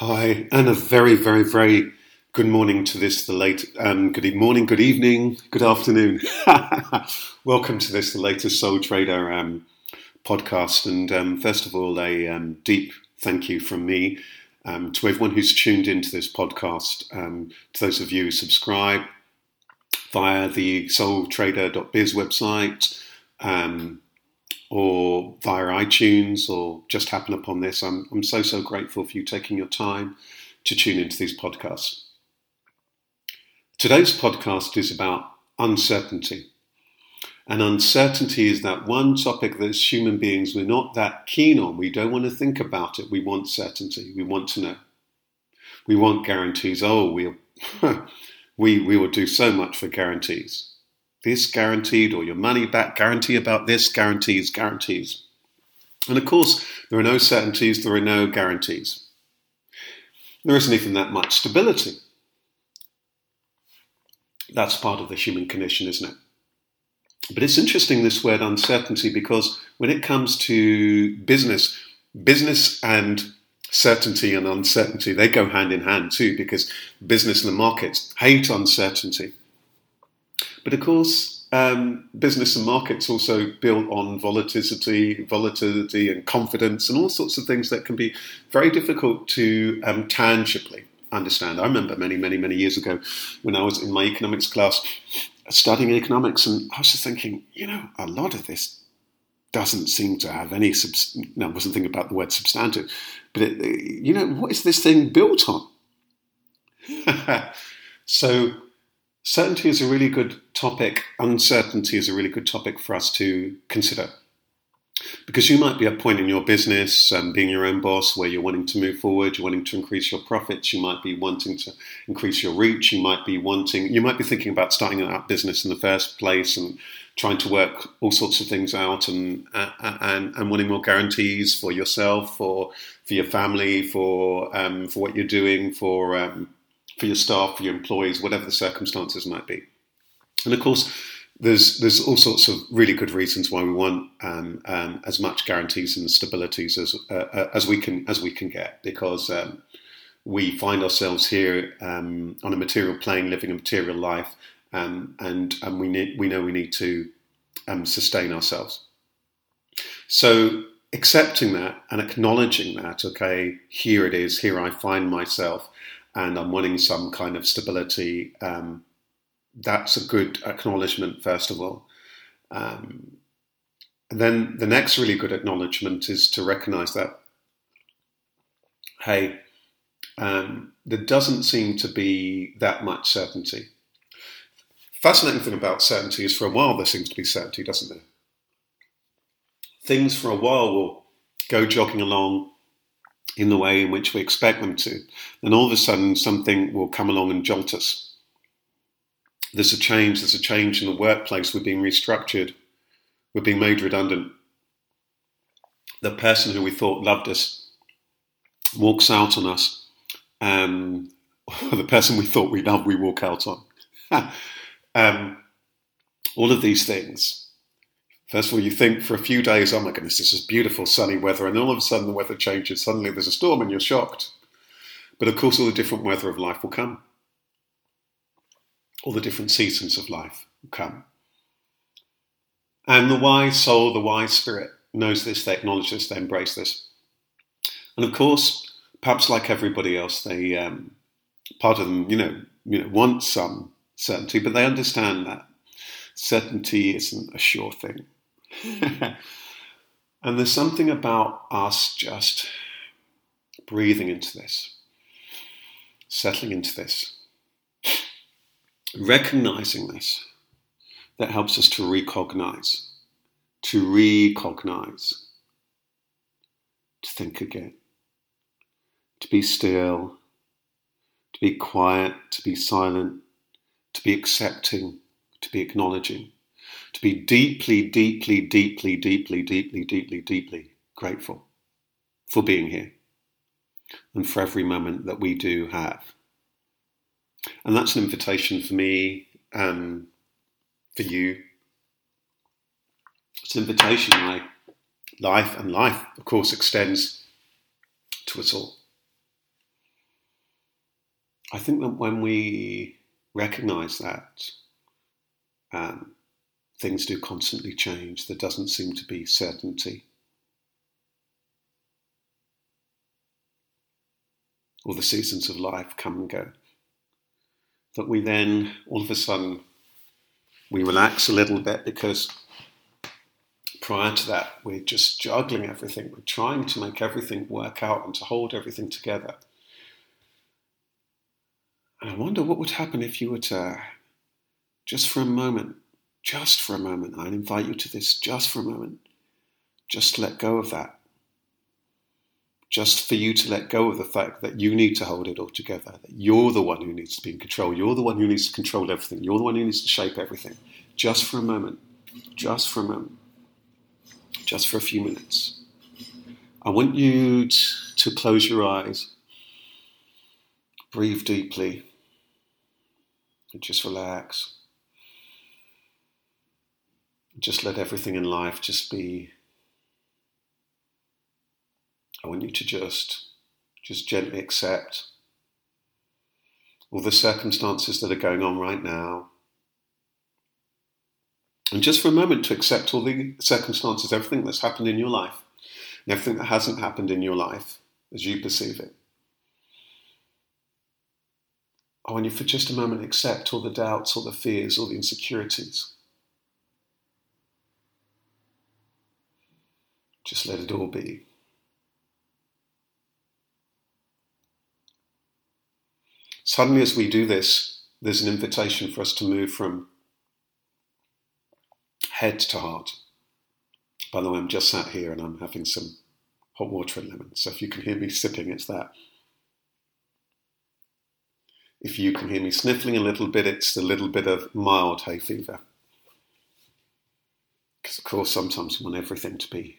Hi, and a very, very, very good morning to this, the late, good morning, good evening, good afternoon. Welcome to this, the latest Soul Trader podcast. And first of all, a deep thank you from me to everyone who's tuned into this podcast, to those of you who subscribe via the soultrader.biz website, or via iTunes, or just happen upon this. I'm so grateful for you taking your time to tune into these podcasts. Today's podcast is about uncertainty. And uncertainty is that one topic that as human beings we're not that keen on. We don't want to think about it. We want certainty. We want to know. We want guarantees. Oh, we will do so much for guarantees. This guaranteed, or your money back, guarantee about this, guarantees. And of course, there are no certainties, there are no guarantees. There isn't even that much stability. That's part of the human condition, isn't it? But it's interesting, this word uncertainty, because when it comes to business and certainty and uncertainty, they go hand in hand too, because business and the markets hate uncertainty. But of course, business and markets also built on volatility and confidence and all sorts of things that can be very difficult to tangibly understand. I remember many years ago when I was in my economics class studying economics, and I was just thinking, a lot of this doesn't seem to have any I wasn't thinking about the word substantive, but what is this thing built on? So certainty is a really good topic. Uncertainty is a really good topic for us to consider. Because you might be at a point in your business, being your own boss, where you're wanting to move forward, you're wanting to increase your profits, you might be wanting to increase your reach, you might be thinking about starting an app business in the first place and trying to work all sorts of things out and wanting more guarantees for yourself, for your family, for what you're doing, for your staff, for your employees, whatever the circumstances might be. And of course, there's all sorts of really good reasons why we want as much guarantees and stabilities as we can get, because we find ourselves here on a material plane, living a material life, and we need to sustain ourselves. So accepting that and acknowledging that, okay, here it is, here I find myself, and I'm wanting some kind of stability. That's a good acknowledgement, first of all. And then the next really good acknowledgement is to recognize that, hey, there doesn't seem to be that much certainty. Fascinating thing about certainty is for a while there seems to be certainty, doesn't there? Things for a while will go jogging along in the way in which we expect them to. Then all of a sudden something will come along and jolt us. There's a change in the workplace, we're being restructured, we're being made redundant. The person who we thought loved us walks out on us, the person we thought we loved, we walk out on. All of these things. First of all, you think for a few days, oh my goodness, this is beautiful sunny weather, and all of a sudden the weather changes, suddenly there's a storm and you're shocked. But of course all the different weather of life will come. All the different seasons of life come. And the wise soul, the wise spirit knows this, they acknowledge this, they embrace this. And of course, perhaps like everybody else, they part of them, want some certainty, but they understand that certainty isn't a sure thing. And there's something about us just breathing into this, settling into this. Recognizing this, that helps us to recognize, to think again, to be still, to be quiet, to be silent, to be accepting, to be acknowledging, to be deeply grateful for being here and for every moment that we do have. And that's an invitation for me, for you. It's an invitation to my life, and life, of course, extends to us all. I think that when we recognize that things do constantly change, there doesn't seem to be certainty. Or the seasons of life come and go. That we then, all of a sudden, we relax a little bit, because prior to that, we're just juggling everything. We're trying to make everything work out and to hold everything together. And I wonder what would happen if you were to, just for a moment, I invite you to this, just for a moment, just let go of that. Just for you to let go of the fact that you need to hold it all together, that you're the one who needs to be in control, you're the one who needs to control everything, you're the one who needs to shape everything. Just for a moment, just for a few minutes. I want you to close your eyes, breathe deeply, and just relax. Just let everything in life just be. I want you to just gently accept all the circumstances that are going on right now. And just for a moment to accept all the circumstances, everything that's happened in your life, and everything that hasn't happened in your life as you perceive it. I want you for just a moment to accept all the doubts, all the fears, all the insecurities. Just let it all be. Suddenly, as we do this, there's an invitation for us to move from head to heart. By the way, I'm just sat here and I'm having some hot water and lemon. So if you can hear me sipping, it's that. If you can hear me sniffling a little bit, it's a little bit of mild hay fever. Because, of course, sometimes we want everything to be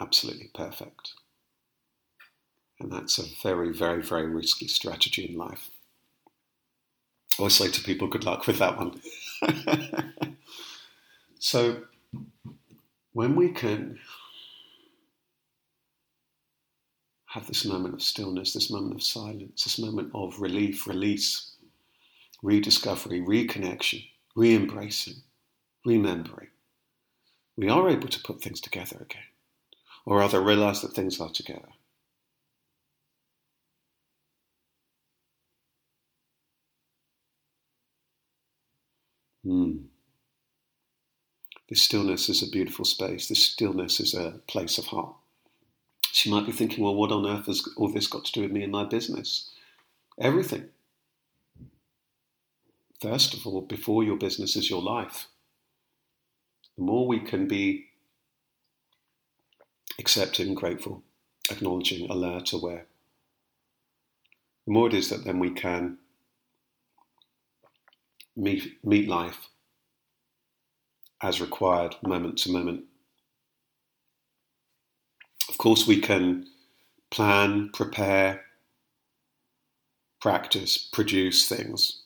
absolutely perfect. And that's a very, very, very risky strategy in life. I always say to people, good luck with that one. So when we can have this moment of stillness, this moment of silence, this moment of relief, release, rediscovery, reconnection, re-embracing, remembering, we are able to put things together again, or rather realize that things are together. This stillness is a beautiful space. This stillness is a place of heart. So you might be thinking, well, what on earth has all this got to do with me and my business? Everything. First of all, before your business is your life. The more we can be accepting, grateful, acknowledging, alert, aware, the more it is that then we can meet life as required, moment to moment. Of course, we can plan, prepare, practice, produce things.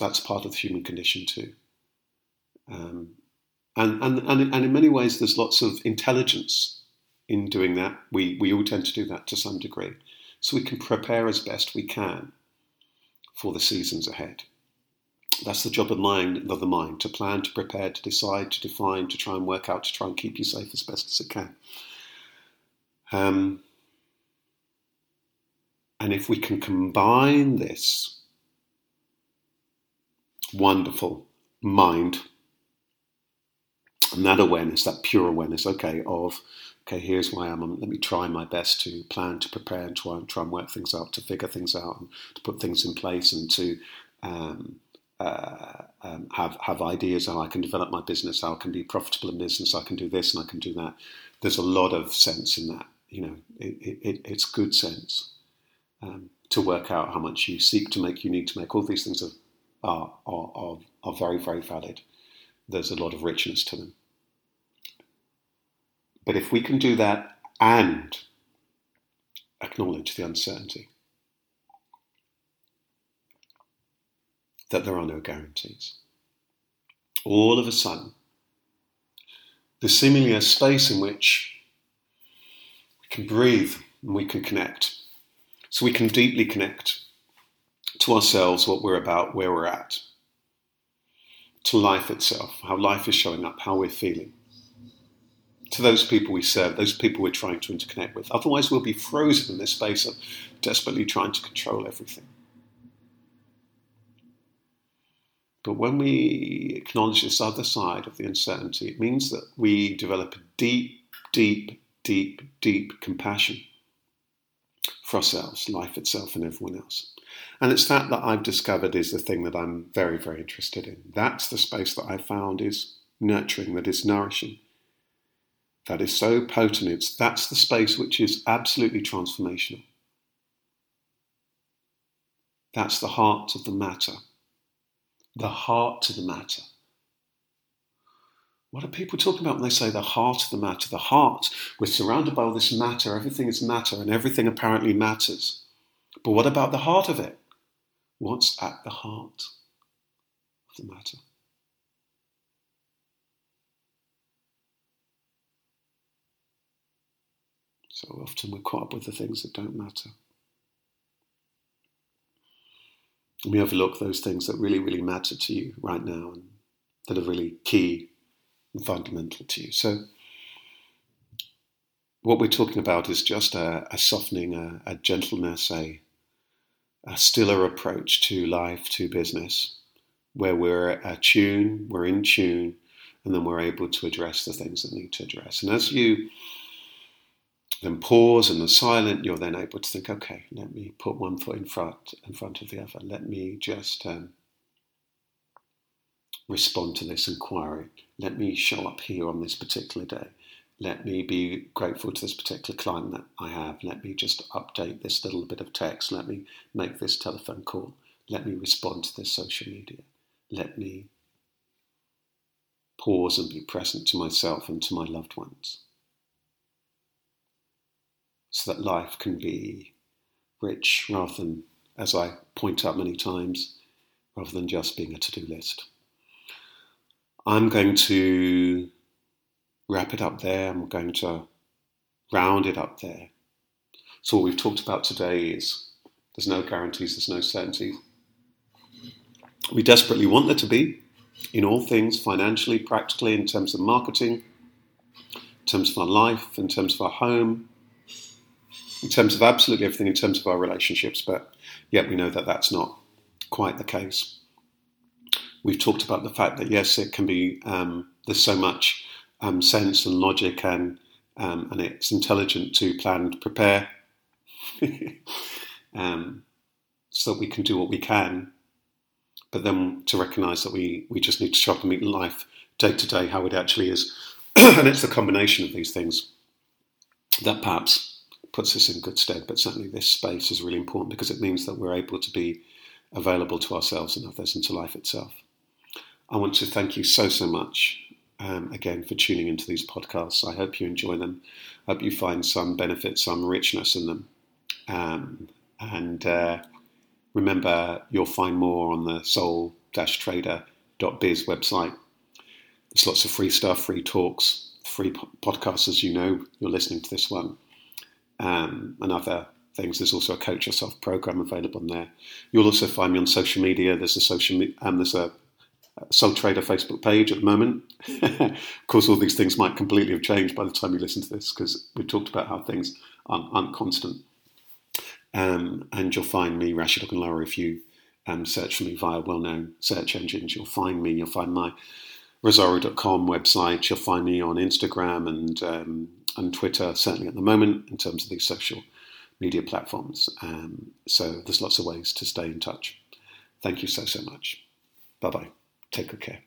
That's part of the human condition too. And in many ways, there's lots of intelligence in doing that. We all tend to do that to some degree. So we can prepare as best we can for the seasons ahead. That's the job of the mind, to plan, to prepare, to decide, to define, to try and work out, to try and keep you safe as best as it can. And if we can combine this wonderful mind and that awareness, that pure awareness, okay, here's why I'm, let me try my best to plan, to prepare, and try and work things out, to figure things out, and to put things in place, and to have ideas how I can develop my business, how I can be profitable in business, I can do this and I can do that. There's a lot of sense in that, it's good sense to work out how much you seek to make, you need to make. All these things are very, very valid. There's a lot of richness to them. But if we can do that and acknowledge the uncertainty, that there are no guarantees. All of a sudden, there's seemingly a space in which we can breathe and we can connect. So we can deeply connect to ourselves what we're about, where we're at, to life itself, how life is showing up, how we're feeling, to those people we serve, those people we're trying to interconnect with. Otherwise, we'll be frozen in this space of desperately trying to control everything. But when we acknowledge this other side of the uncertainty, it means that we develop a deep, deep, deep, deep compassion for ourselves, life itself, and everyone else. And it's that I've discovered is the thing that I'm very, very interested in. That's the space that I found is nurturing, that is nourishing, that is so potent. That's the space which is absolutely transformational. That's the heart of the matter. The heart of the matter. What are people talking about when they say the heart of the matter? The heart, we're surrounded by all this matter, everything is matter, and everything apparently matters. But what about the heart of it? What's at the heart of the matter? So often we're caught up with the things that don't matter. We overlook those things that really, really matter to you right now and that are really key and fundamental to you. So what we're talking about is just a softening, a gentleness, a stiller approach to life, to business, where we're attuned, we're in tune, and then we're able to address the things that need to address. And as you then pause and the silent, you're then able to think, okay, let me put one foot in front of the other. Let me just respond to this inquiry. Let me show up here on this particular day. Let me be grateful to this particular client that I have. Let me just update this little bit of text. Let me make this telephone call. Let me respond to this social media. Let me pause and be present to myself and to my loved ones, so that life can be rich rather than, as I point out many times, rather than just being a to-do list. I'm going to wrap it up there. I'm going to round it up there. So what we've talked about today is there's no guarantees, there's no certainties. We desperately want there to be in all things, financially, practically, in terms of marketing, in terms of our life, in terms of our home, in terms of absolutely everything, in terms of our relationships, but yet we know that that's not quite the case. We've talked about the fact that, yes, it can be, there's so much sense and logic and it's intelligent to plan and prepare so that we can do what we can, but then to recognise that we just need to show up and meet life day to day, how it actually is. And it's the combination of these things that perhaps puts us in good stead, but certainly this space is really important because it means that we're able to be available to ourselves and others and to life itself. I want to thank you so, so much again for tuning into these podcasts. I hope you enjoy them. I hope you find some benefit, some richness in them. And remember, you'll find more on the soul-trader.biz website. There's lots of free stuff, free talks, free podcasts, as you know, you're listening to this one. And other things. There's also a Coach Yourself program available on there. You'll also find me on social media. There's a Soul Trader Facebook page at the moment. Of course, all these things might completely have changed by the time you listen to this because we've talked about how things aren't constant. And you'll find me, Rashid Ogunlaru, if you search for me via well-known search engines. You'll find me. You'll find my Rosaro.com website. You'll find me on Instagram and Twitter, certainly at the moment, in terms of these social media platforms. So there's lots of ways to stay in touch. Thank you so, so much. Bye-bye. Take good care.